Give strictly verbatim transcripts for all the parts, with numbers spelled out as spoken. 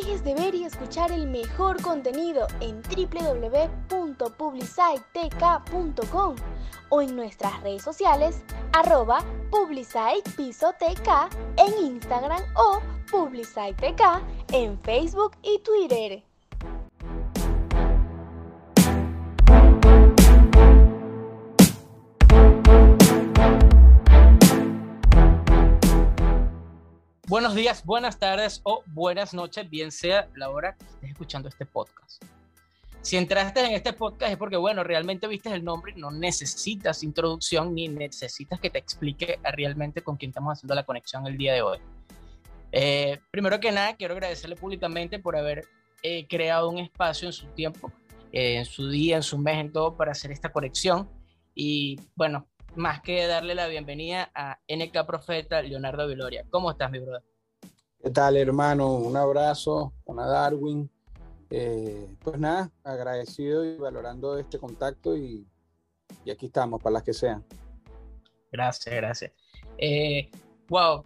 dejes de ver y escuchar el mejor contenido en doble u doble u doble u punto publisite t k punto com o en nuestras redes sociales arroba PublisitePisoTK en Instagram o PublisiteTK en Facebook y Twitter. Buenos días, buenas tardes o buenas noches, bien sea la hora que estés escuchando este podcast. Si entraste en este podcast es porque, bueno, realmente viste el nombre y no necesitas introducción ni necesitas que te explique realmente con quién estamos haciendo la conexión el día de hoy. Eh, primero que nada, quiero agradecerle públicamente por haber eh, creado un espacio en su tiempo, eh, en su día, en su mes, en todo, para hacer esta conexión. Y, bueno, más que darle la bienvenida a N K Profeta, Leonardo Viloria. ¿Cómo estás, mi brother? ¿Qué tal, hermano? Un abrazo, una Darwin. Eh, pues nada, agradecido y valorando este contacto y, y aquí estamos, para las que sean. Gracias, gracias. Eh, wow,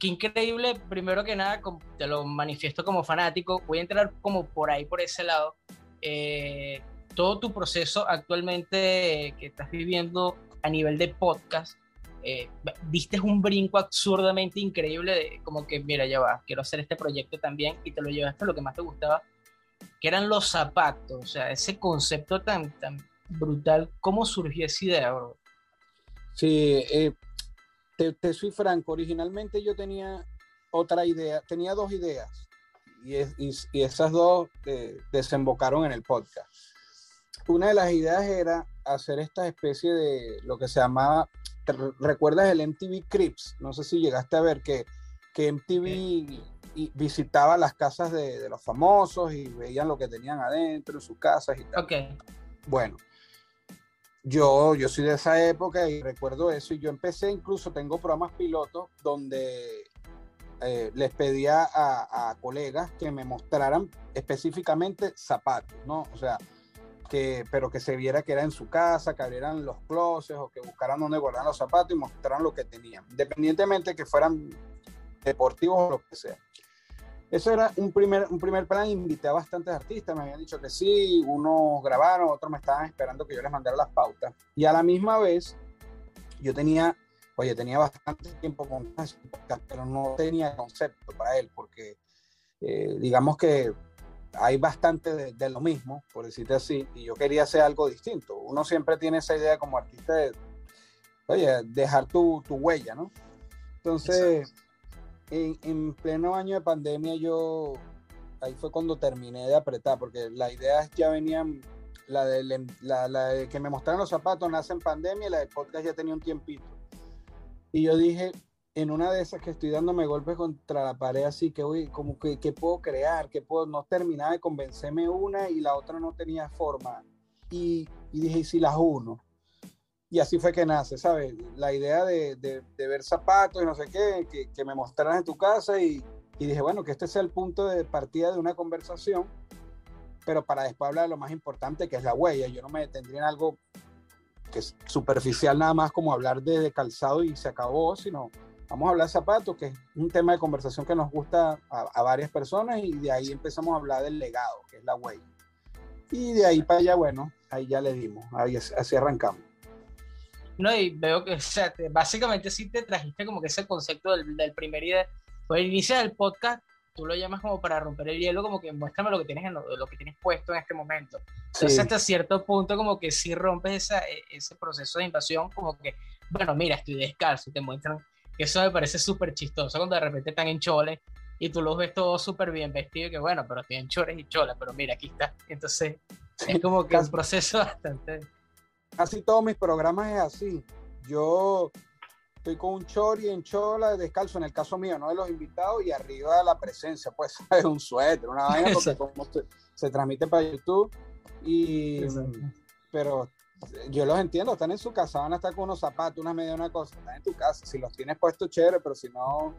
qué increíble. Primero que nada, te lo manifiesto como fanático. Voy a entrar como por ahí, por ese lado. Eh, todo tu proceso actualmente que estás viviendo a nivel de podcast, eh, diste un brinco absurdamente increíble de como que, mira, ya va, quiero hacer este proyecto también, y te lo llevaste a lo que más te gustaba, que eran los zapatos. O sea, ese concepto tan, tan brutal. ¿Cómo surgió esa idea, bro? Sí, eh, te, te soy franco, originalmente yo tenía otra idea, tenía dos ideas, y, es, y, y esas dos eh, desembocaron en el podcast. Una de las ideas era hacer esta especie de lo que se llamaba, ¿te recuerdas el M T V Cribs? No sé si llegaste a ver que, que M T V sí. y visitaba las casas de, de los famosos y veían lo que tenían adentro, sus casas y tal. Okay. Bueno, yo, yo soy de esa época y recuerdo eso, y yo empecé, incluso tengo programas pilotos donde eh, les pedía a, a colegas que me mostraran específicamente zapatos, ¿no? O sea, Que, pero que se viera que era en su casa, que abrieran los closets o que buscaran dónde guardaran los zapatos y mostraran lo que tenían, independientemente de que fueran deportivos o lo que sea. Eso era un primer, un primer plan. Invité a bastantes artistas, me habían dicho que sí, unos grabaron, otros me estaban esperando que yo les mandara las pautas. Y a la misma vez, yo tenía, oye, tenía bastante tiempo con eso, pero no tenía concepto para él, porque eh, digamos que hay bastante de, de lo mismo, por decirte así, y yo quería hacer algo distinto. Uno siempre tiene esa idea como artista de, oye, dejar tu, tu huella, ¿no? Entonces, en, en pleno año de pandemia, yo, ahí fue cuando terminé de apretar, porque las ideas ya venían, la de, la, la de que me mostraron los zapatos nace en pandemia, y la del podcast ya tenía un tiempito. Y yo dije, en una de esas que estoy dándome golpes contra la pared, así que, uy, como que, ¿qué puedo crear? ¿Qué puedo? No terminaba de convencerme una y la otra no tenía forma. Y, y dije, ¿y si las uno? Y así fue que nace, ¿sabes? La idea de, de, de ver zapatos y no sé qué, que, que me mostraran en tu casa, y, y dije, bueno, que este sea el punto de partida de una conversación, pero para después hablar de lo más importante, que es la huella. Yo no me detendría en algo que es superficial nada más, como hablar de, de calzado y se acabó, sino vamos a hablar de zapatos, que es un tema de conversación que nos gusta a, a varias personas, y de ahí empezamos a hablar del legado, que es la huella. Y de ahí para allá, bueno, ahí ya le dimos, ahí, así arrancamos. No, y veo que, o sea, te, básicamente sí te trajiste como que ese concepto del, del primer idea. Pues el inicio del podcast, tú lo llamas como para romper el hielo, como que muéstrame lo que tienes, en lo, lo que tienes puesto en este momento. Entonces sí, hasta cierto punto como que sí rompes esa, ese proceso de invasión, como que, bueno, mira, estoy descalzo, te muestran. Eso me parece súper chistoso, cuando de repente están en choles y tú los ves todos súper bien vestidos, que bueno, pero tienen chores y cholas, pero mira, aquí está. Entonces, es como que un proceso bastante... Casi todos mis programas es así. Yo estoy con un chor y en chola, descalzo, en el caso mío, no de los invitados, y arriba la presencia, pues, es un suéter, una vaina, porque como se, se transmite para YouTube, y... pero... yo los entiendo, están en su casa, van a estar con unos zapatos, unas medias, una cosa, están en tu casa, si los tienes puestos, chévere, pero si no,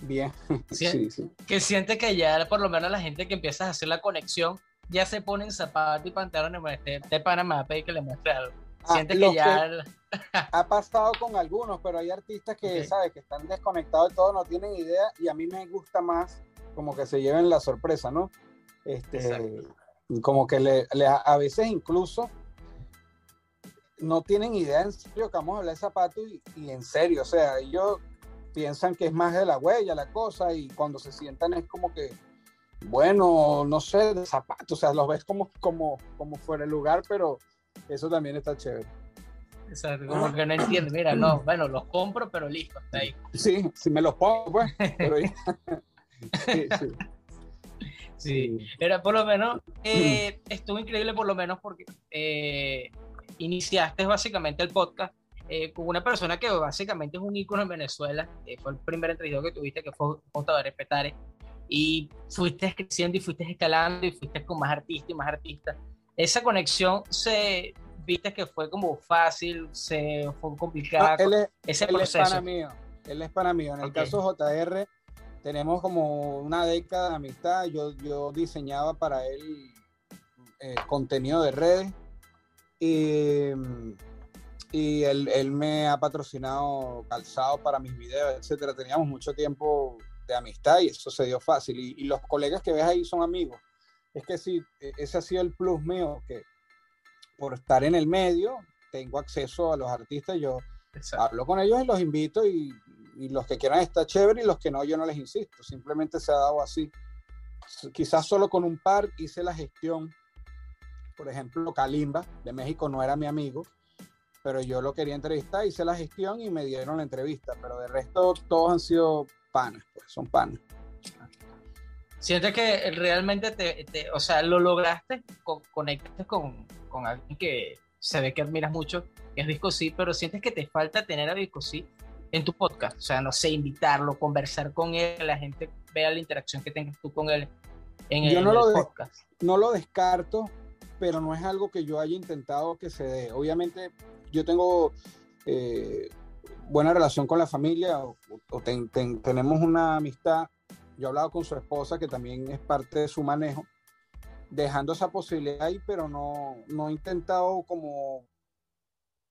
bien. Sí, sí, sí. Que sientes que ya por lo menos la gente que empiezas a hacer la conexión ya se ponen zapatos y pantalones de, de Panamá para que le muestre algo. Sientes ah, que ya... Que ha pasado con algunos, pero hay artistas que, okay, ¿sabes? Que están desconectados de todo, no tienen idea, y a mí me gusta más como que se lleven la sorpresa, ¿no? Este, exacto. Como que le, le, a veces incluso no tienen idea en serio que vamos a hablar de zapatos y, y en serio, o sea, ellos piensan que es más de la huella la cosa y cuando se sientan es como que, bueno, no sé, de zapatos, o sea, los ves como, como, como fuera el lugar, pero eso también está chévere. Exacto, como que no entiendo, mira, no, bueno, los compro, pero listo, está ahí. Sí, si me los pongo, pues, pero ya. Sí, sí. Sí, era por lo menos, eh, estuvo increíble por lo menos porque eh, iniciaste básicamente el podcast eh, con una persona que básicamente es un ícono en Venezuela, eh, fue el primer entrevistado que tuviste, que fue Jotadores Petares, y fuiste creciendo y fuiste escalando y fuiste con más artistas y más artistas. Esa conexión se... viste que fue como fácil, se fue complicada. No, él es, ese él proceso. Es pana mío, él es pana mío. En okay. el caso J R, tenemos como una década de amistad. Yo, yo diseñaba para él eh, contenido de redes y, y él, él me ha patrocinado calzado para mis videos, etcétera. Teníamos mucho tiempo de amistad y eso se dio fácil. Y, y los colegas que ves ahí son amigos. Es que sí, ese ha sido el plus mío, que por estar en el medio, tengo acceso a los artistas, yo exacto. hablo con ellos y los invito y, y los que quieran está chévere y los que no, yo no les insisto, simplemente se ha dado así. Quizás solo con un par hice la gestión, por ejemplo, Kalimba de México no era mi amigo, pero yo lo quería entrevistar, hice la gestión y me dieron la entrevista, pero de resto todos han sido panas, pues son panas. Sientes que realmente te, te, o sea, lo lograste, con, conectaste con, con alguien que se ve que admiras mucho, que es Vico C, pero sientes que te falta tener a Vico C en tu podcast, o sea, no sé, invitarlo, conversar con él, que la gente vea la interacción que tengas tú con él en el, yo no en el lo podcast. De, no lo descarto, pero no es algo que yo haya intentado que se dé. Obviamente, yo tengo eh, buena relación con la familia, o, o ten, ten, tenemos una amistad. Yo he hablado con su esposa, que también es parte de su manejo, dejando esa posibilidad ahí, pero no, no he intentado como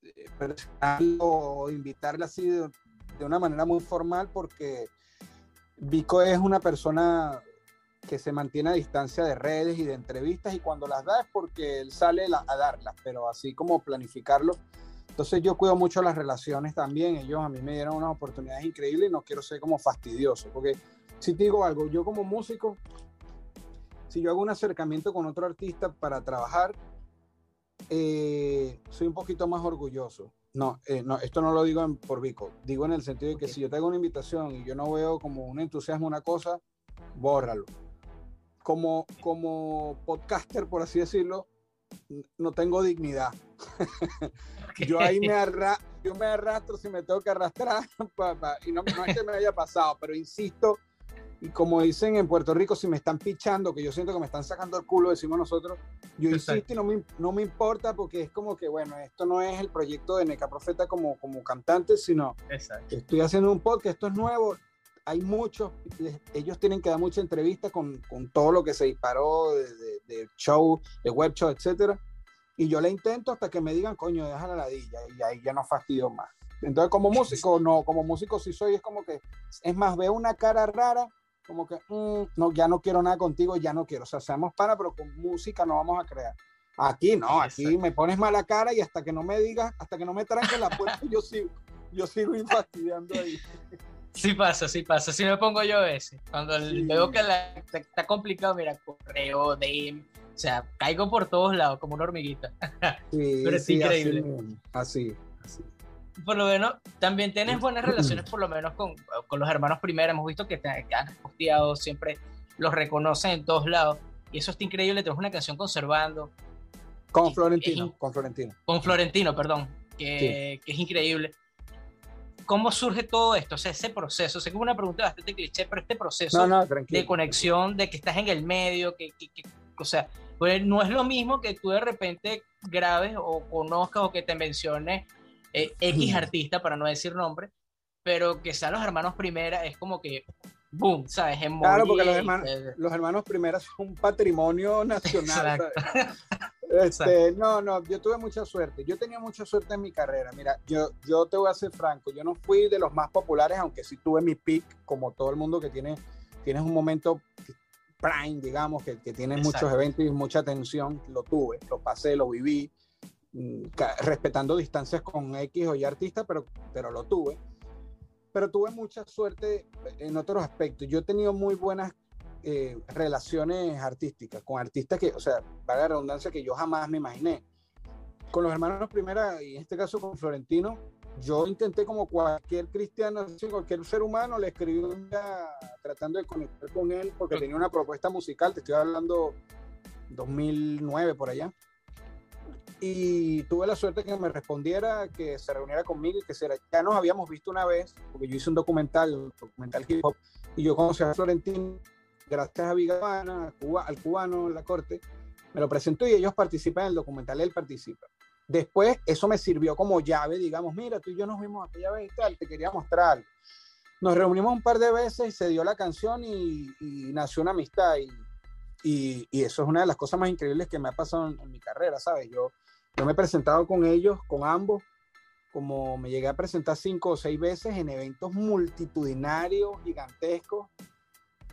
eh, presentarlo o invitarle así de, de una manera muy formal, porque Vico es una persona que se mantiene a distancia de redes y de entrevistas, y cuando las da es porque él sale la, a darlas, pero así como planificarlo. Entonces yo cuido mucho las relaciones también. Ellos a mí me dieron unas oportunidades increíbles y no quiero ser como fastidioso, porque... Si te digo algo, yo como músico, si yo hago un acercamiento con otro artista para trabajar, eh, soy un poquito más orgulloso. No, eh, no esto no lo digo en, por Vico, digo en el sentido de que okay. si yo te hago una invitación y yo no veo como un entusiasmo una cosa, bórralo. Como, como podcaster, por así decirlo, no tengo dignidad. Okay. Yo ahí me arra- yo me arrastro si me tengo que arrastrar, papá. Y no, no es que me haya pasado, pero insisto. Y como dicen en Puerto Rico, si me están pichando, que yo siento que me están sacando el culo, decimos nosotros, yo exacto. insisto y no me, no me importa, porque es como que, bueno, esto no es el proyecto de N K Profeta como, como cantante, sino exacto. estoy haciendo un podcast, esto es nuevo, hay muchos, les, ellos tienen que dar mucha entrevista con, con todo lo que se disparó de, de, de show, de web show, etcétera, y yo la intento hasta que me digan, coño, deja la ladilla, y ahí ya no fastidio más. Entonces, como músico, no, como músico sí soy, es como que, es más, veo una cara rara, como que, mmm, no, ya no quiero nada contigo, ya no quiero, o sea, seamos para, pero con música no vamos a crear, aquí no, aquí exacto. me pones mala cara y hasta que no me digas, hasta que no me tranques la puerta, yo sigo, yo sigo infastidiando ahí. Sí pasa, sí pasa, si me pongo yo ese, cuando sí. veo que la, está complicado, mira, correo, D M, o sea, caigo por todos lados, como una hormiguita, sí, pero es sí, increíble. Así, así. Por lo menos, también tienes buenas relaciones, por lo menos con, con los hermanos Primera. Hemos visto que te han posteado, siempre los reconocen en todos lados. Y eso está increíble. Tenemos una canción con Servando. Con que, Florentino, es, con Florentino. Con Florentino, perdón. Que, sí. que es increíble. ¿Cómo surge todo esto? O sea, ese proceso. Sé que es una pregunta bastante cliché, pero este proceso no, no, de conexión, de que estás en el medio, que, que, que, o sea, pues no es lo mismo que tú de repente grabes o conozcas o que te menciones Eh, X artista, para no decir nombre, pero que sean los hermanos Primera, es como que, boom, ¿sabes? Emoji, claro, porque los hermanos, eh, los hermanos Primera son un patrimonio nacional. Este, no, no, yo tuve mucha suerte, yo tenía mucha suerte en mi carrera, mira, yo, yo te voy a ser franco, yo no fui de los más populares, aunque sí tuve mi pick, como todo el mundo que tiene tienes un momento prime, digamos, que, que tienes Exacto. muchos eventos y mucha tensión. Lo tuve, lo pasé, lo viví, respetando distancias con X o Y artista, pero, pero lo tuve. Pero tuve mucha suerte en otros aspectos. Yo he tenido muy buenas eh, relaciones artísticas con artistas que, o sea, valga la redundancia, que yo jamás me imaginé. Con los Hermanos Primera, y en este caso con Florentino, yo intenté, como cualquier cristiano, cualquier ser humano, le escribí un día tratando de conectar con él porque tenía una propuesta musical, te estoy hablando dos mil nueve por allá, y tuve la suerte que me respondiera, que se reuniera conmigo y que se, ya nos habíamos visto una vez, porque yo hice un documental, un documental hip hop, y yo conocí a Florentino gracias a Vigabana, Cuba, al cubano en la corte, me lo presentó y ellos participan en el documental, él participa. Después, eso me sirvió como llave, digamos, mira, tú y yo nos vimos aquella vez y tal, te quería mostrar. Nos reunimos un par de veces y se dio la canción y, y nació una amistad. Y, y, y eso es una de las cosas más increíbles que me ha pasado en, en mi carrera, ¿sabes? Yo, yo me he presentado con ellos, con ambos, como me llegué a presentar cinco o seis veces en eventos multitudinarios, gigantescos,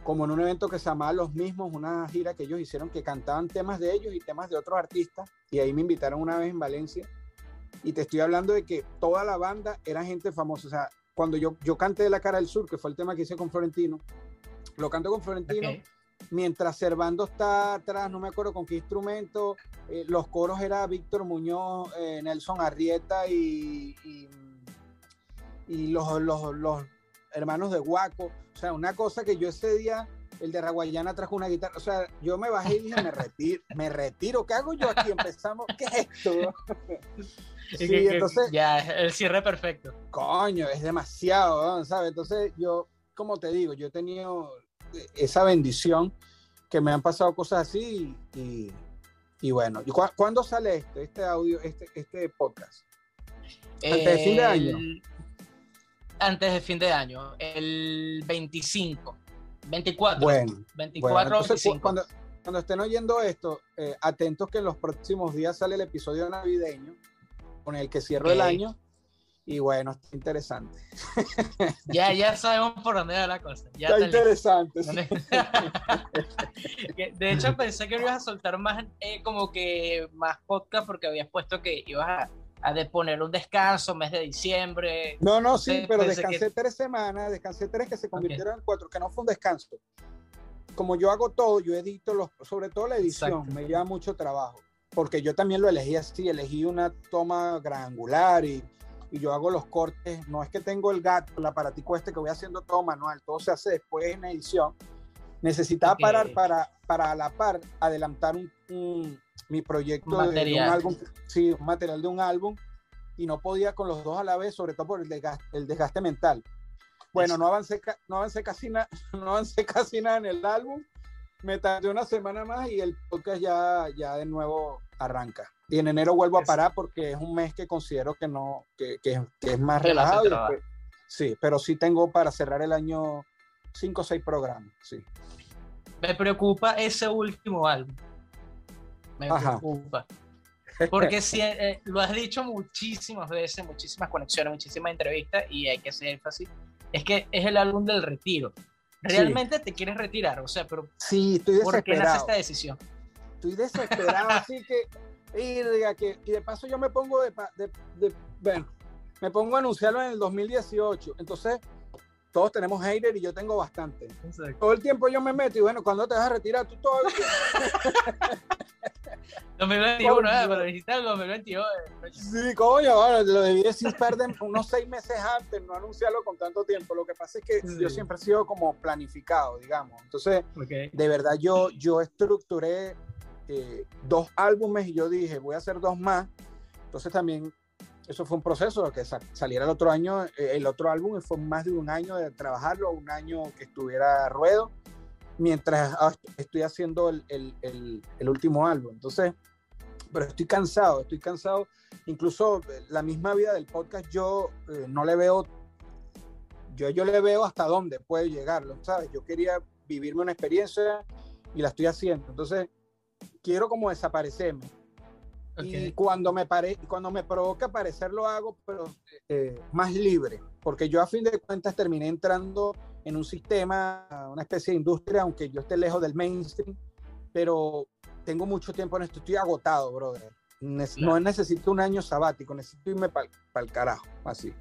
como en un evento que se llamaba Los Mismos, una gira que ellos hicieron que cantaban temas de ellos y temas de otros artistas, y ahí me invitaron una vez en Valencia, y te estoy hablando de que toda la banda era gente famosa. O sea, cuando yo, yo canté La Cara del Sur, que fue el tema que hice con Florentino, lo canto con Florentino, okay. mientras Servando está atrás, no me acuerdo con qué instrumento, eh, los coros era Víctor Muñoz, eh, Nelson Arrieta y, y, y los... los, los hermanos de Guaco, o sea, una cosa que yo ese día, el de Raguayana trajo una guitarra, o sea, yo me bajé y dije, me retiro, me retiro, ¿qué hago yo aquí? Empezamos, ¿qué es esto? Sí, que, entonces... Que, ya, el cierre perfecto. Coño, es demasiado, ¿no? ¿Sabes? Entonces, yo, como te digo, yo he tenido esa bendición que me han pasado cosas así y, y, y bueno, ¿cu ¿cuándo sale esto, este audio, este, este podcast? Antes eh... de fin de año. Antes de fin de año, el veinticinco, veinticuatro. Bueno, veinticuatro, bueno, entonces, veinticinco. Cuando, cuando estén oyendo esto, eh, atentos que en los próximos días sale el episodio navideño con el que cierro okay. el año. Y bueno, está interesante. Ya, ya sabemos por dónde va la cosa. Ya está, está interesante. Sí. De hecho, pensé que ibas a soltar más, eh, como que más podcast, porque habías puesto que ibas a. a de poner un descanso, mes de diciembre. No, no, sí, pero descansé que... tres semanas, descansé tres que se convirtieron okay. en cuatro, que no fue un descanso. Como yo hago todo, yo edito, los, sobre todo la edición, Exacto. me lleva mucho trabajo, porque yo también lo elegí así, elegí una toma gran angular y, y yo hago los cortes, no es que tengo el gato, el aparatico este que voy haciendo todo manual, todo se hace después en edición. Necesitaba okay. parar para, para a la par adelantar un, un mi proyecto material. De, de un álbum, sí, un material de un álbum, y no podía con los dos a la vez, sobre todo por el desgaste, el desgaste mental. Bueno, no avancé, no avancé casi nada, no avancé casi nada en el álbum, me tardé una semana más y el podcast ya, ya de nuevo arranca. Y en enero vuelvo a parar porque es un mes que considero que no, que, que, que es más relajado. Y después, sí, pero sí tengo para cerrar el año cinco o seis programas, sí. Me preocupa ese último álbum. Me Ajá. preocupa. Porque si, eh, lo has dicho muchísimas veces, muchísimas conexiones, muchísimas entrevistas, y hay que hacer énfasis, es que es el álbum del retiro. ¿Realmente sí. te quieres retirar? O sea, pero sí, estoy desesperado. ¿Por qué nace esta decisión? Estoy desesperado, así que y, diga que... y de paso yo me pongo de, de, de... Bueno, me pongo a anunciarlo en el dos mil dieciocho. Entonces... Todos tenemos haters y yo tengo bastante. Exacto. Todo el tiempo yo me meto y bueno, ¿cuándo te vas a retirar? Tú todo el tiempo. dos mil veintiuno, ¿eh? Pero dijiste el dos mil veintidós. ¿Eh? Sí, coño, bueno, lo debí decir perder unos seis meses antes, no anunciarlo con tanto tiempo. Lo que pasa es que sí. yo siempre he sido como planificado, digamos. Entonces, okay. de verdad, yo, yo estructuré eh, dos álbumes y yo dije, voy a hacer dos más. Entonces también... Eso fue un proceso, que saliera el otro año, el otro álbum, fue más de un año de trabajarlo, un año que estuviera a ruedo, mientras estoy haciendo el, el, el, el último álbum. Entonces, pero estoy cansado, estoy cansado. Incluso la misma vida del podcast, yo eh, no le veo, yo, yo le veo hasta dónde puede llegarlo, ¿sabes? Yo quería vivirme una experiencia y la estoy haciendo. Entonces, quiero como desaparecerme. Okay. Y cuando me, pare, cuando me provoca aparecer lo hago, pero eh, más libre, porque yo a fin de cuentas terminé entrando en un sistema, una especie de industria, aunque yo esté lejos del mainstream, pero tengo mucho tiempo en esto, estoy agotado, brother. Nece claro. No necesito un año sabático, necesito irme para pa el carajo, así.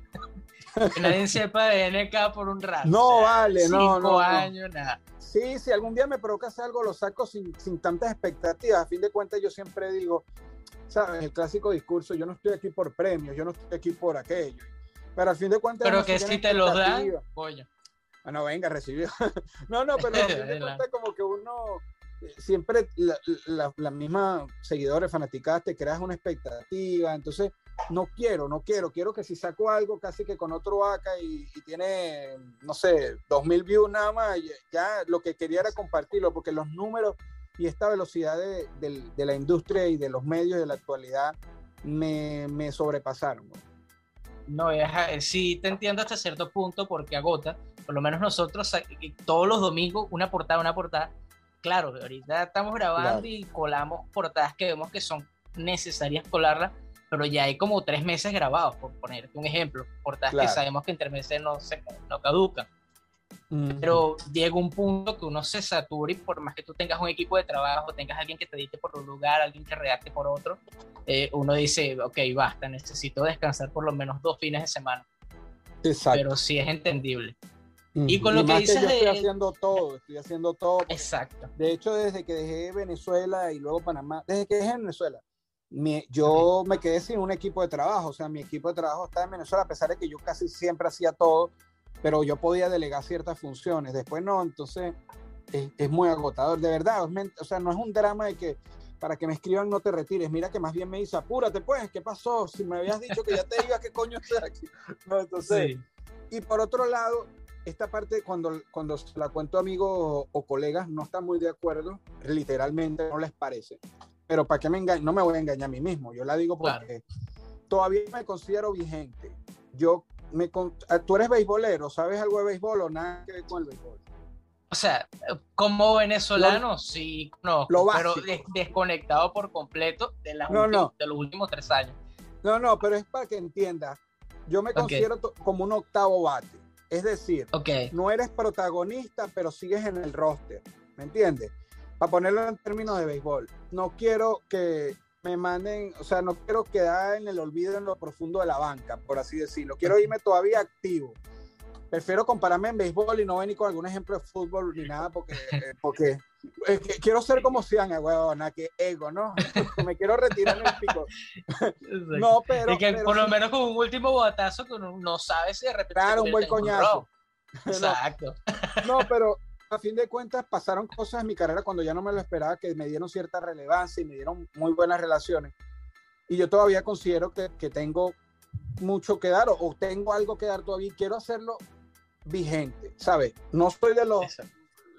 Que nadie sepa de N K por un rato. No, o sea, vale, no, no. años, no. nada. Sí, si algún día me provocas algo, lo saco sin, sin tantas expectativas. A fin de cuentas, yo siempre digo, ¿sabes? El clásico discurso, yo no estoy aquí por premios, yo no estoy aquí por aquello. Pero a fin de cuentas... Pero no que si te los dan, coño. Bueno, venga, recibió. no, no, pero a fin de cuentas como que uno... Siempre la, la, la misma seguidores, fanaticadas, te creas una expectativa, entonces no quiero, no quiero, quiero que si saco algo casi que con otro vaca y, y tiene, no sé, dos mil views nada más, ya lo que quería era compartirlo, porque los números y esta velocidad de, de, de la industria y de los medios de la actualidad me, me sobrepasaron. No, es, sí te entiendo hasta cierto punto porque agota, por lo menos nosotros todos los domingos una portada, una portada. Claro, ahorita estamos grabando claro. y colamos portadas que vemos que son necesarias colarlas, pero ya hay como tres meses grabados, por ponerte un ejemplo, portadas claro. que sabemos que en tres meses no, se, no caducan. Mm-hmm. Pero llega un punto que uno se satura y por más que tú tengas un equipo de trabajo, tengas alguien que te edite por un lugar, alguien que redacte por otro, eh, uno dice, ok, basta, necesito descansar por lo menos dos fines de semana. Exacto. Pero sí es entendible. Y con lo y que dices que yo de... estoy haciendo todo, estoy haciendo todo. Exacto. De hecho, desde que dejé Venezuela y luego Panamá, desde que dejé Venezuela, mi, yo me quedé sin un equipo de trabajo, o sea, mi equipo de trabajo está en Venezuela, a pesar de que yo casi siempre hacía todo, pero yo podía delegar ciertas funciones, después no, entonces es, es muy agotador, de verdad, es, o sea, no es un drama de que para que me escriban no te retires, mira que más bien me dice, apúrate pues, ¿qué pasó? Si me habías dicho que ya te iba, ¿qué coño estoy aquí? No, entonces, sí. Y por otro lado, esta parte cuando, cuando la cuento a amigos o colegas no están muy de acuerdo, literalmente no les parece, pero para qué me engaño, no me voy a engañar a mí mismo, yo la digo porque claro. todavía me considero vigente, yo me con... tú eres beisbolero, ¿sabes algo de béisbol o nada que ver con el béisbol? O sea, como venezolano lo, sí, no, pero des desconectado por completo de, las no, no. de los últimos tres años. No, no, pero es para que entiendas, yo me considero okay. como un octavo bate. Es decir, okay. no eres protagonista, pero sigues en el roster, ¿me entiendes? Para ponerlo en términos de béisbol, no quiero que me manden, o sea, no quiero quedar en el olvido en lo profundo de la banca, por así decirlo. Quiero irme todavía activo. Prefiero compararme en béisbol y no venir con algún ejemplo de fútbol ni nada, porque, porque eh, quiero ser como Sian, huevona, que ego, ¿no? Me quiero retirar en el pico. No, pero... Y que pero, por lo sí. menos con un último botazo que uno no sabe si de repente... Claro, un buen coñazo. Un Exacto. No, no, pero a fin de cuentas pasaron cosas en mi carrera cuando ya no me lo esperaba, que me dieron cierta relevancia y me dieron muy buenas relaciones. Y yo todavía considero que, que tengo mucho que dar o, o tengo algo que dar todavía y quiero hacerlo vigente, ¿sabes? No soy de los,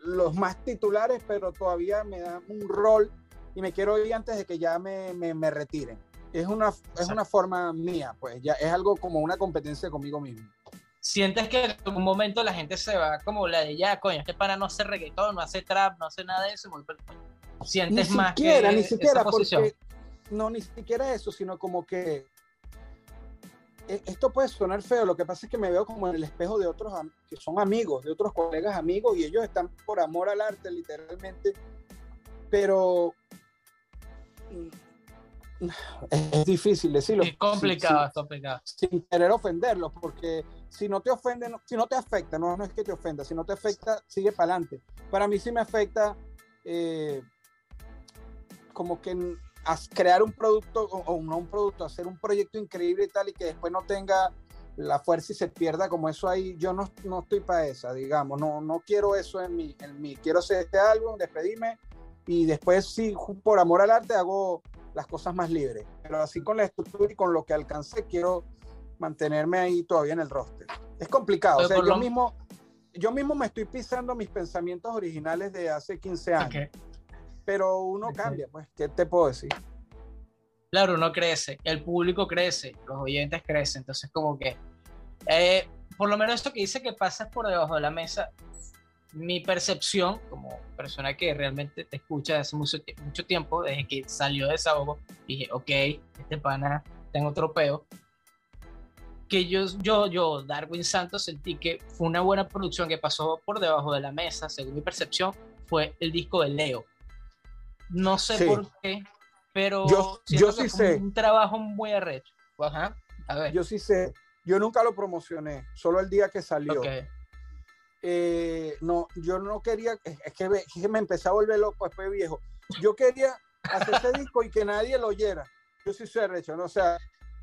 los más titulares, pero todavía me dan un rol y me quiero ir antes de que ya me, me, me retiren. Es una, es una forma mía, pues, ya es algo como una competencia conmigo mismo. ¿Sientes que en algún momento la gente se va como la de ya, coño, este pana no hace reggaetón, no hace trap, no hace nada de eso? ¿Sientes ni más siquiera, que ni siquiera, esa posición? Porque, no, ni siquiera eso, sino como que esto puede sonar feo, lo que pasa es que me veo como en el espejo de otros que son amigos, de otros colegas amigos, y ellos están por amor al arte, literalmente, pero es difícil decirlo. Es complicado, es complicado. Sin querer ofenderlos, porque si no te ofenden, si no te afecta, no, no es que te ofenda, si no te afecta, sigue para adelante. Para mí sí me afecta eh, como que... a crear un producto o no un producto, hacer un proyecto increíble y tal y que después no tenga la fuerza y se pierda como eso ahí, yo no, no estoy para esa, digamos, no, no quiero eso en mí, en mí, quiero hacer este álbum, despedirme y después sí, por amor al arte hago las cosas más libres, pero así con la estructura y con lo que alcancé quiero mantenerme ahí todavía en el roster. Es complicado, pero o sea, yo, lo... mismo, yo mismo me estoy pisando mis pensamientos originales de hace quince años. Okay. Pero uno cambia, pues, ¿qué te puedo decir? Claro, uno crece, el público crece, los oyentes crecen, entonces como que, eh, por lo menos esto que dice que pasas por debajo de la mesa, mi percepción como persona que realmente te escucha desde hace mucho, mucho tiempo, desde que salió de Desahogo, dije, ok, este pana está en otro peo. Que yo, yo, yo, Darwin Santos, sentí que fue una buena producción que pasó por debajo de la mesa, según mi percepción, fue el disco de Leo. No sé sí. por qué, pero yo, yo sí sé. Un trabajo muy arrecho. Ajá. A ver. Yo sí sé. Yo nunca lo promocioné, solo el día que salió. Okay. Eh, no, yo no quería, es que, es que me empecé a volver loco después viejo. Yo quería hacer ese disco y que nadie lo oyera. Yo sí soy arrecho, ¿no? O sea,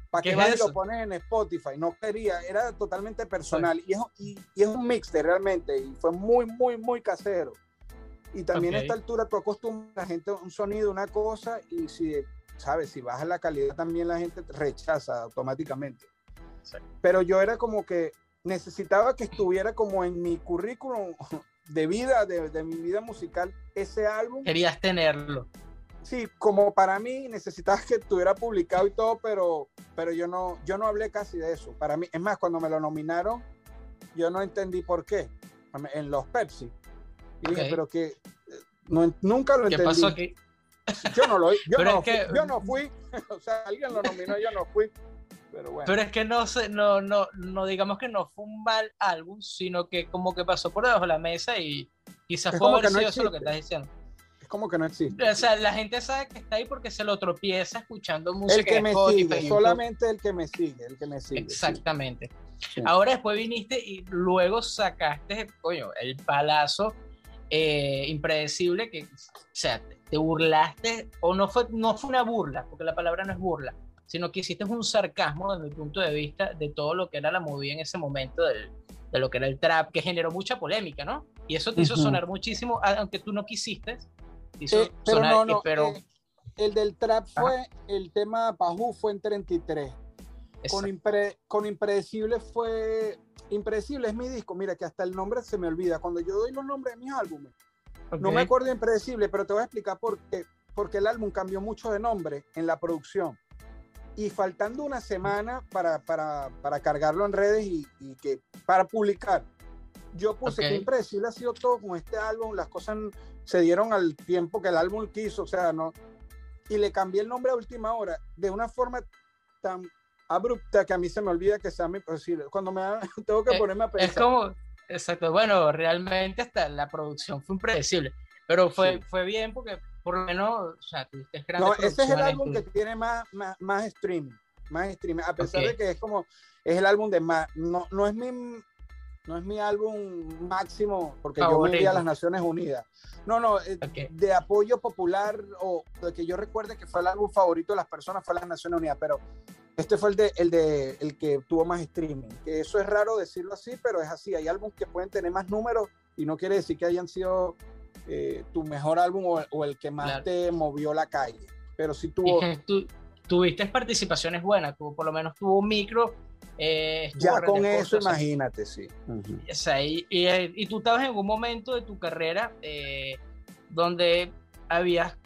¿para qué, qué vas y lo pones en Spotify? No quería, era totalmente personal. Y es, y, y es un mixte realmente, y fue muy, muy, muy casero. Y también okay. a esta altura tú acostumbras a la gente un sonido, una cosa, y si, sabes, si bajas la calidad también la gente rechaza automáticamente. Sí. Pero yo era como que necesitaba que estuviera como en mi currículum de vida, de, de mi vida musical, ese álbum. Querías tenerlo. Sí, como para mí necesitabas que estuviera publicado y todo, pero, pero yo, no, yo no hablé casi de eso. Para mí, es más, cuando me lo nominaron, yo no entendí por qué, en los Pepsi. Y okay. dije, pero que no, nunca lo ¿Qué entendí. ¿Qué pasó aquí? Yo no, lo, yo no, fui, que... yo no fui, o sea, alguien lo nominó, yo no fui. Pero, bueno. Pero es que no, se, no, no, no digamos que no fue un mal álbum, sino que como que pasó por debajo de la mesa y quizás fue parecido a eso lo que estás diciendo. Es como que no existe. O sea, la gente sabe que está ahí porque se lo tropieza escuchando música. El que me sigue, solamente el que me sigue, el que me sigue. Exactamente. Sí. Ahora después viniste y luego sacaste, coño, el palazo eh, impredecible que, o sea, te, te burlaste, o no fue, no fue una burla, porque la palabra no es burla, sino que hiciste un sarcasmo desde mi punto de vista de todo lo que era la movida en ese momento, del, de lo que era el trap, que generó mucha polémica, ¿no? Y eso te uh-huh. hizo sonar muchísimo, aunque tú no quisiste. Te hizo eh, pero sonar, no, no, pero... eh, el del trap fue, ajá. el tema de Pajú fue en treinta y tres. Con, impre, con Impredecible fue... Impredecible es mi disco, mira que hasta el nombre se me olvida. Cuando yo doy los nombres de mis álbumes, okay. no me acuerdo de Impredecible, pero te voy a explicar por qué. Porque el álbum cambió mucho de nombre en la producción. Y faltando una semana para, para, para cargarlo en redes y, y que, para publicar, yo puse okay. que impredecible ha sido todo con este álbum, las cosas se dieron al tiempo que el álbum quiso, o sea, no. Y le cambié el nombre a última hora, de una forma tan abrupta que a mí se me olvida que sea mi posible. Cuando me tengo que ponerme a pensar. Es como, exacto, bueno, realmente hasta la producción fue impredecible, pero fue, sí. fue bien porque... por lo menos, o sea, tuviste grandes producciones. No, ese es el álbum que tiene más, más, más streaming, más streaming, a pesar okay. de que es como, es el álbum de más, no, no es mi, no es mi álbum máximo, porque favorito. Yo me iría a las Naciones Unidas. No, no, okay. de apoyo popular, o de que yo recuerde que fue el álbum favorito de las personas, fue las Naciones Unidas, pero este fue el de, el de, el que tuvo más streaming, que eso es raro decirlo así, pero es así, hay álbumes que pueden tener más números, y no quiere decir que hayan sido... Eh, tu mejor álbum o, o el que más claro. te movió la calle, pero si sí tuvo y, tu, tuviste participaciones buenas, tuvo, por lo menos tuvo un micro eh, ya con eso, o sea, imagínate sí uh-huh. o sea, y, y, y tú estabas en un momento de tu carrera eh, donde había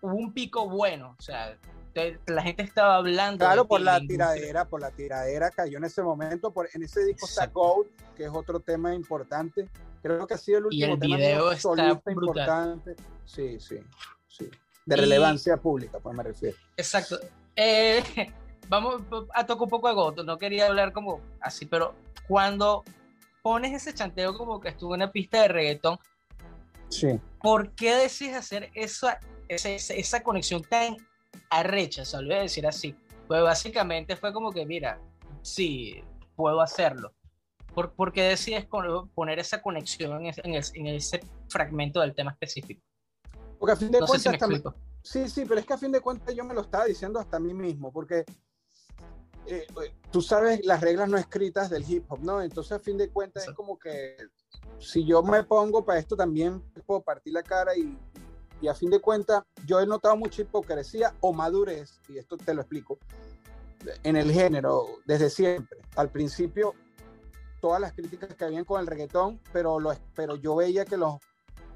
hubo un pico bueno, o sea te, la gente estaba hablando claro por la tiradera, por la tiradera cayó en ese momento, por, en ese disco está Goat, que es otro tema importante. Creo que ha sido el último y el tema video está solista importante. Sí, sí, sí. De y... relevancia pública, pues me refiero. Exacto. Eh, vamos a tocar un poco de Goto. No quería hablar como así, pero cuando pones ese chanteo como que estuvo en una pista de reggaetón, sí. ¿por qué decides hacer esa, esa, esa conexión tan arrecha? O sea, lo voy a decir así. Pues básicamente fue como que, mira, sí, puedo hacerlo. ¿Por, ¿Por qué decides con, poner esa conexión en ese, en, ese, en ese fragmento del tema específico? Porque a fin de no cuentas... Si también, sí, sí, pero es que a fin de cuentas yo me lo estaba diciendo hasta a mí mismo, porque eh, tú sabes las reglas no escritas del hip hop, ¿no? Entonces a fin de cuentas sí. es como que si yo me pongo para esto también puedo partir la cara y, y a fin de cuentas yo he notado mucha hipocresía o madurez, y esto te lo explico, en el género desde siempre. Al principio... todas las críticas que habían con el reggaetón, pero, lo, pero yo veía que los,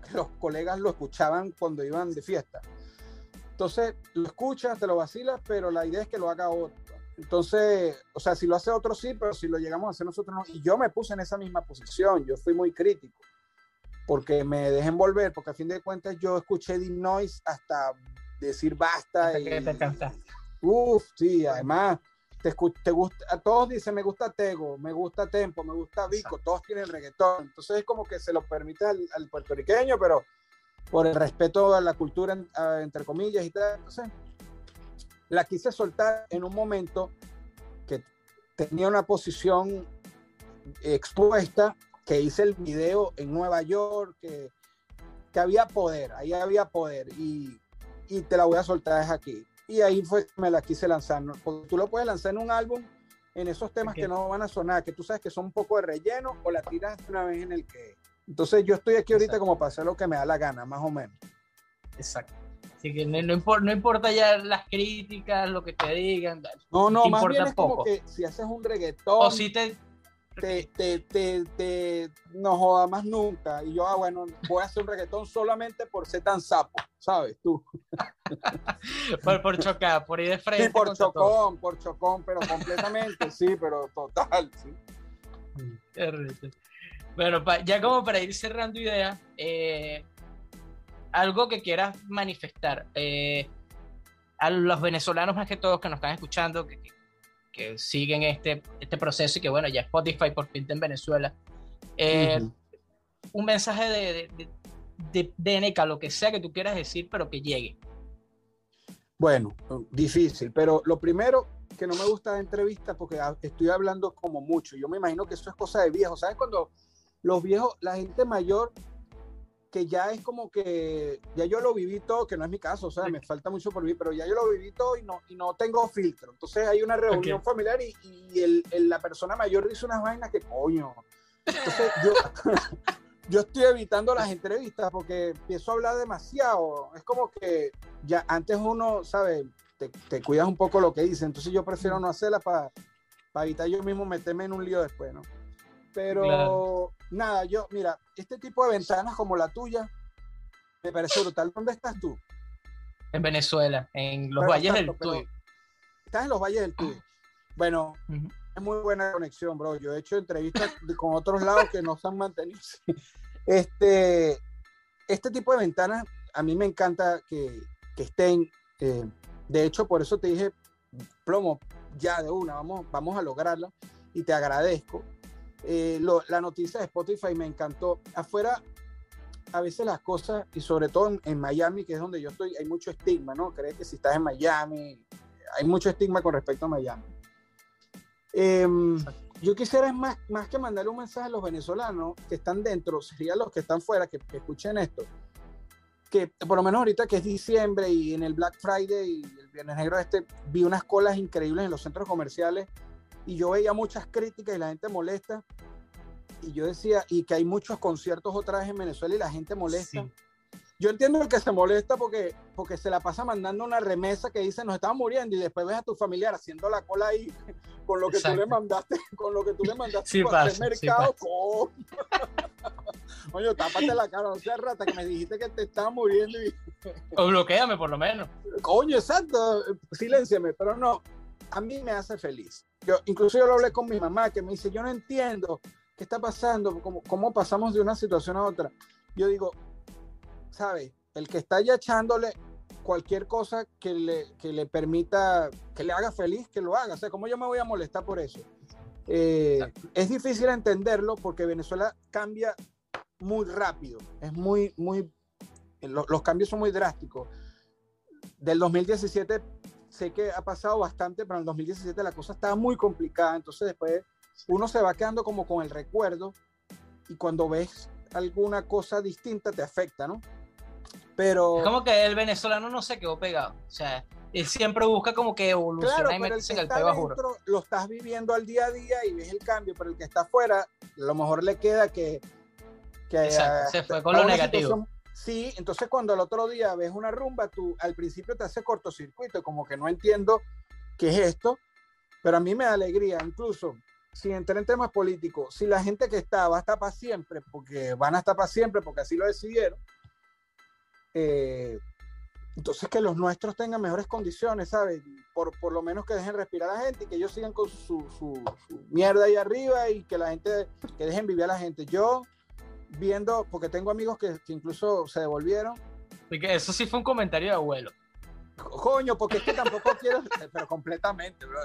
que los colegas lo escuchaban cuando iban de fiesta. Entonces, lo escuchas, te lo vacilas, pero la idea es que lo haga otro. Entonces, o sea, si lo hace otro sí, pero si lo llegamos a hacer nosotros no. Y yo me puse en esa misma posición, yo fui muy crítico. porque me dejé envolver, porque a fin de cuentas yo escuché The Noise hasta decir basta. Hasta y, que te cansaste. Uf, sí, además, te, te gusta, a todos dicen, me gusta Tego, me gusta Tempo, me gusta Vico, exacto, todos tienen reggaetón, entonces es como que se lo permite al, al puertorriqueño, pero por el respeto a la cultura, en, a, entre comillas y tal, entonces la quise soltar en un momento que tenía una posición expuesta, que hice el video en Nueva York, que, que había poder, ahí había poder, y, y te la voy a soltar desde aquí. Y ahí fue que me la quise lanzar, ¿no? Porque tú lo puedes lanzar en un álbum, en esos temas okay, que no van a sonar, que tú sabes que son un poco de relleno, o la tiras una vez en el que... Entonces yo estoy aquí ahorita, exacto, como para hacer lo que me da la gana, más o menos. Exacto. Así que no, no, importa, no importa ya las críticas, lo que te digan. No, no, más bien es poco, como que si haces un reggaetón... O si te... Te, te, te, te, no joda más nunca. Y yo, ah, bueno, voy a hacer un reggaetón solamente por ser tan sapo, ¿sabes? Tú. por, por chocar, por ir de frente. Sí, por chocón, todo. por chocón, pero completamente, sí, pero total, sí. Qué rico. Bueno, pa, ya como para ir cerrando ideas, eh, algo que quieras manifestar eh, a los venezolanos más que todos que nos están escuchando, que, que que siguen este, este proceso y que bueno, ya Spotify por fin en Venezuela, eh, uh-huh. un mensaje de, de, de, de N K, lo que sea que tú quieras decir, pero que llegue. Bueno, difícil, pero lo primero que no me gusta de entrevistas, porque estoy hablando como mucho, yo me imagino que eso es cosa de viejos, ¿sabes? Cuando los viejos, la gente mayor, que ya es como que ya yo lo viví todo, que no es mi caso, o sea, okay, me falta mucho por vivir, pero ya yo lo viví todo y no, y no tengo filtro. Entonces hay una reunión okay, familiar y, y el, el, la persona mayor dice unas vainas que coño. Entonces yo, yo estoy evitando las entrevistas porque empiezo a hablar demasiado. Es como que ya antes uno, ¿sabes? Te, te cuidas un poco lo que dice. Entonces yo prefiero no hacerlas para pa evitar yo mismo meterme en un lío después, ¿no? Pero claro, nada, yo, mira, este tipo de ventanas como la tuya, me parece brutal. ¿Dónde estás tú? En Venezuela, en los pero valles tanto, del Tuy. Estás en los valles del Tuy. Bueno, uh-huh, es muy buena conexión, bro. Yo he hecho entrevistas con otros lados que no se han mantenido. Este, este tipo de ventanas, a mí me encanta que, que estén. Eh, de hecho, por eso te dije, plomo, ya de una, vamos, vamos a lograrla. Y te agradezco. Eh, lo, la noticia de Spotify me encantó. Afuera, a veces las cosas, y sobre todo en, en Miami, que es donde yo estoy, hay mucho estigma, ¿no? Crees que si estás en Miami, hay mucho estigma con respecto a Miami. Eh, yo quisiera, más, más que mandarle un mensaje a los venezolanos que están dentro, serían los que están fuera, que, que escuchen esto. Que por lo menos ahorita que es diciembre y en el Black Friday y el Viernes Negro este, vi unas colas increíbles en los centros comerciales. Y yo veía muchas críticas y la gente molesta. Y yo decía, y que hay muchos conciertos otra vez en Venezuela y la gente molesta. Sí. Yo entiendo el que se molesta porque, porque se la pasa mandando una remesa que dice, nos estamos muriendo. Y después ves a tu familiar haciendo la cola ahí con lo que exacto, tú le mandaste, con lo que tú le mandaste sí, para el mercado. Sí, oh. Oye, tápate la cara, no seas rata, que me dijiste que te estaba muriendo. Y... o bloquéame por lo menos. Coño, exacto, silénciame, pero no. A mí me hace feliz. Yo, incluso yo lo hablé con mi mamá, que me dice, yo no entiendo qué está pasando, cómo, cómo pasamos de una situación a otra. Yo digo, ¿sabes? El que está ya echándole cualquier cosa que le, que le permita, que le haga feliz, que lo haga. O sea, ¿cómo yo me voy a molestar por eso? Eh, es difícil entenderlo porque Venezuela cambia muy rápido. Es muy, muy... Lo, los cambios son muy drásticos. Del dos mil diecisiete... sé que ha pasado bastante, pero en el dos mil diecisiete la cosa estaba muy complicada, entonces después uno se va quedando como con el recuerdo y cuando ves alguna cosa distinta te afecta, ¿no? Pero... es como que el venezolano no se quedó pegado, o sea, él siempre busca como que evolucionar claro, y meterse en el pego, juro. Lo estás viviendo al día a día y ves el cambio, pero el que está afuera, a lo mejor le queda que... que exacto, a, se fue con lo negativo. Sí, entonces cuando al otro día ves una rumba, tú al principio te hace cortocircuito, como que no entiendo qué es esto, pero a mí me da alegría, incluso si entré en temas políticos, si la gente que está va a estar para siempre, porque van a estar para siempre, porque así lo decidieron, eh, entonces que los nuestros tengan mejores condiciones, ¿sabes? Por, por lo menos que dejen respirar a la gente y que ellos sigan con su, su, su mierda ahí arriba y que la gente, que dejen vivir a la gente. Yo... viendo, porque tengo amigos que, que incluso se devolvieron. Porque eso sí fue un comentario de abuelo. Coño, porque es que tampoco quiero, pero completamente, bro.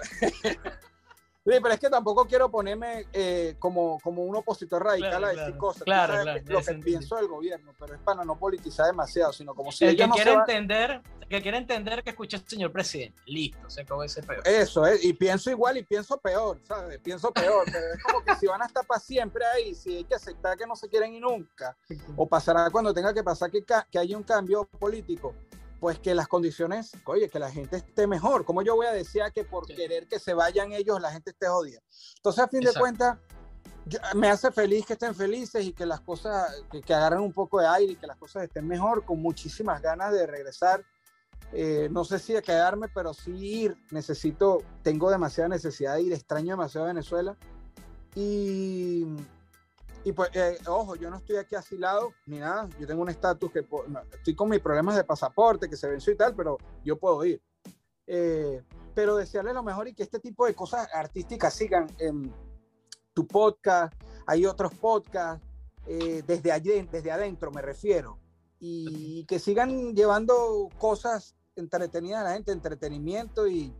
Sí, pero es que tampoco quiero ponerme eh, como, como un opositor radical, claro, a decir claro, cosas. Claro, claro, lo que pienso del gobierno, pero es para no politizar demasiado, sino como si el que no quiere entender, el que quiere entender que escuche al señor presidente, listo, se acabó ese peor. Eso es, y pienso igual y pienso peor, ¿sabes? Pienso peor, pero es como que si van a estar para siempre ahí, si hay que aceptar que no se quieren y nunca, o pasará cuando tenga que pasar que, que haya un cambio político, pues que las condiciones, oye, que la gente esté mejor. Como yo voy a decir que por sí. querer que se vayan ellos, la gente esté jodida. Entonces, a fin Exacto. de cuentas, yo, me hace feliz que estén felices y que las cosas, que, que agarren un poco de aire y que las cosas estén mejor, con muchísimas ganas de regresar. Eh, no sé si a quedarme, pero sí ir. Necesito, tengo demasiada necesidad de ir. Extraño demasiado Venezuela. Y... Y pues, eh, ojo, yo no estoy aquí asilado ni nada. Yo tengo un estatus que no, estoy con mis problemas de pasaporte, que se venció y tal, pero yo puedo ir. Eh, pero desearle lo mejor y que este tipo de cosas artísticas sigan. En tu podcast, hay otros podcasts, eh, desde, allí, desde adentro me refiero. Y que sigan llevando cosas entretenidas a la gente, entretenimiento y...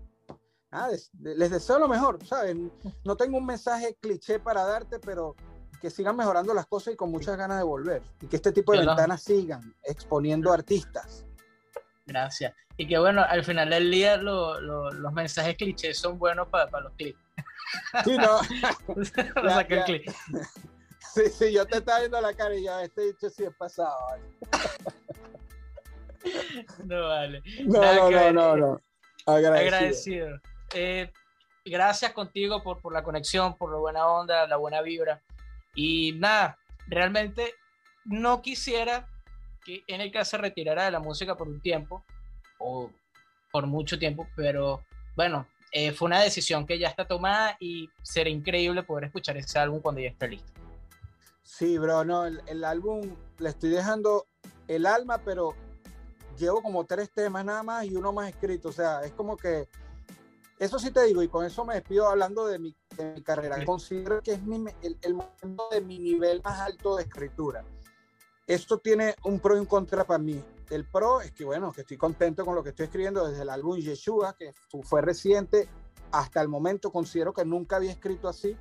Ah, les, les deseo lo mejor, ¿sabes? No tengo un mensaje cliché para darte, pero... que sigan mejorando las cosas y con muchas ganas de volver. Y que este tipo de ¿verdad? Ventanas sigan exponiendo artistas. Gracias. Y que bueno, al final del día lo, lo, los mensajes clichés son buenos para pa los clics. Sí, no. Lo ya, saqué ya. El clic. Sí, sí, yo te estaba viendo la cara y ya este dicho sí es pasado. Vale. No vale. No, no, no, no, no. Agradecido. Agradecido. Eh, gracias contigo por, por la conexión, por la buena onda, la buena vibra. Y nada, realmente no quisiera que N K se retirara de la música por un tiempo, o por mucho tiempo, pero bueno, eh, fue una decisión que ya está tomada y será increíble poder escuchar ese álbum cuando ya esté listo. Sí, bro, no, el, el álbum le estoy dejando el alma, pero llevo como tres temas nada más y uno más escrito, o sea, es como que... Eso sí te digo, y con eso me despido hablando de mi, de mi carrera. Sí. Considero que es mi, el, el momento de mi nivel más alto de escritura. Esto tiene un pro y un contra para mí. El pro es que, bueno, que estoy contento con lo que estoy escribiendo desde el álbum Yeshua, que fue reciente. Hasta el momento considero que nunca había escrito así.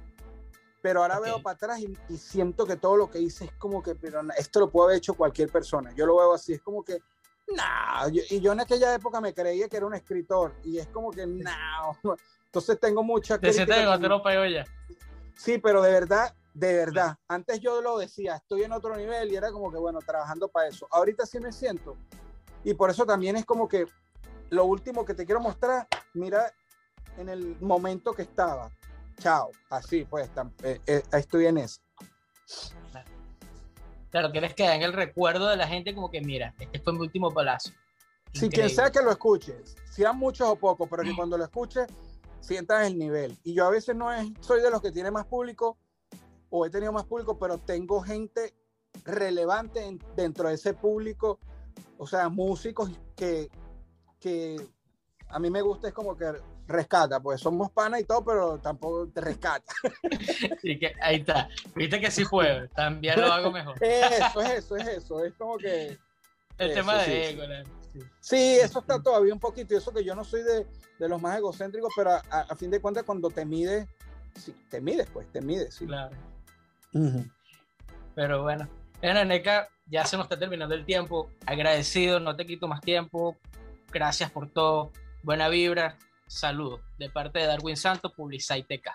Pero ahora okay. veo para atrás y, y siento que todo lo que hice es como que, pero esto lo puede haber hecho cualquier persona. Yo lo veo así, es como que... No, yo, y yo en aquella época me creía que era un escritor y es como que no, entonces tengo mucha crítica. Te sientes en otro nivel ya. Sí, pero de verdad, de verdad, antes yo lo decía, estoy en otro nivel y era como que bueno, trabajando para eso. Ahorita sí me siento y por eso también es como que lo último que te quiero mostrar, mira en el momento que estaba, chao, así pues, tam, eh, eh, estoy en eso. Claro, que les queda en el recuerdo de la gente como que mira, este fue mi último palacio. Sí, quien sea que lo escuche, sean muchos o pocos, pero que cuando lo escuches sientas el nivel. Y yo a veces no es, soy de los que tiene más público o he tenido más público, pero tengo gente relevante en, dentro de ese público, o sea, músicos que, que a mí me gusta es como que rescata, pues somos panas y todo, pero tampoco te rescata. Sí, que ahí está, viste que sí puedo, también lo hago mejor. Eso, es eso, es eso, es como que... El eso, tema de sí, ego. Sí. sí, eso está todavía un poquito, y eso que yo no soy de, de los más egocéntricos, pero a, a, a fin de cuentas cuando te mides, sí, te mides pues, te mides. Sí. Claro. Uh-huh. Pero bueno, bueno, N K, ya se nos está terminando el tiempo, agradecido, no te quito más tiempo, gracias por todo, buena vibra. Saludos de parte de Darwin Santos, PublisiteTK.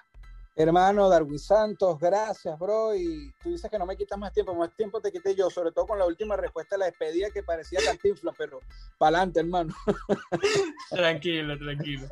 Hermano Darwin Santos, gracias, bro. Y tú dices que no me quitas más tiempo, más tiempo te quité yo, sobre todo con la última respuesta a la despedida que parecía Cantinflas, pero para adelante, hermano. Tranquilo, tranquilo.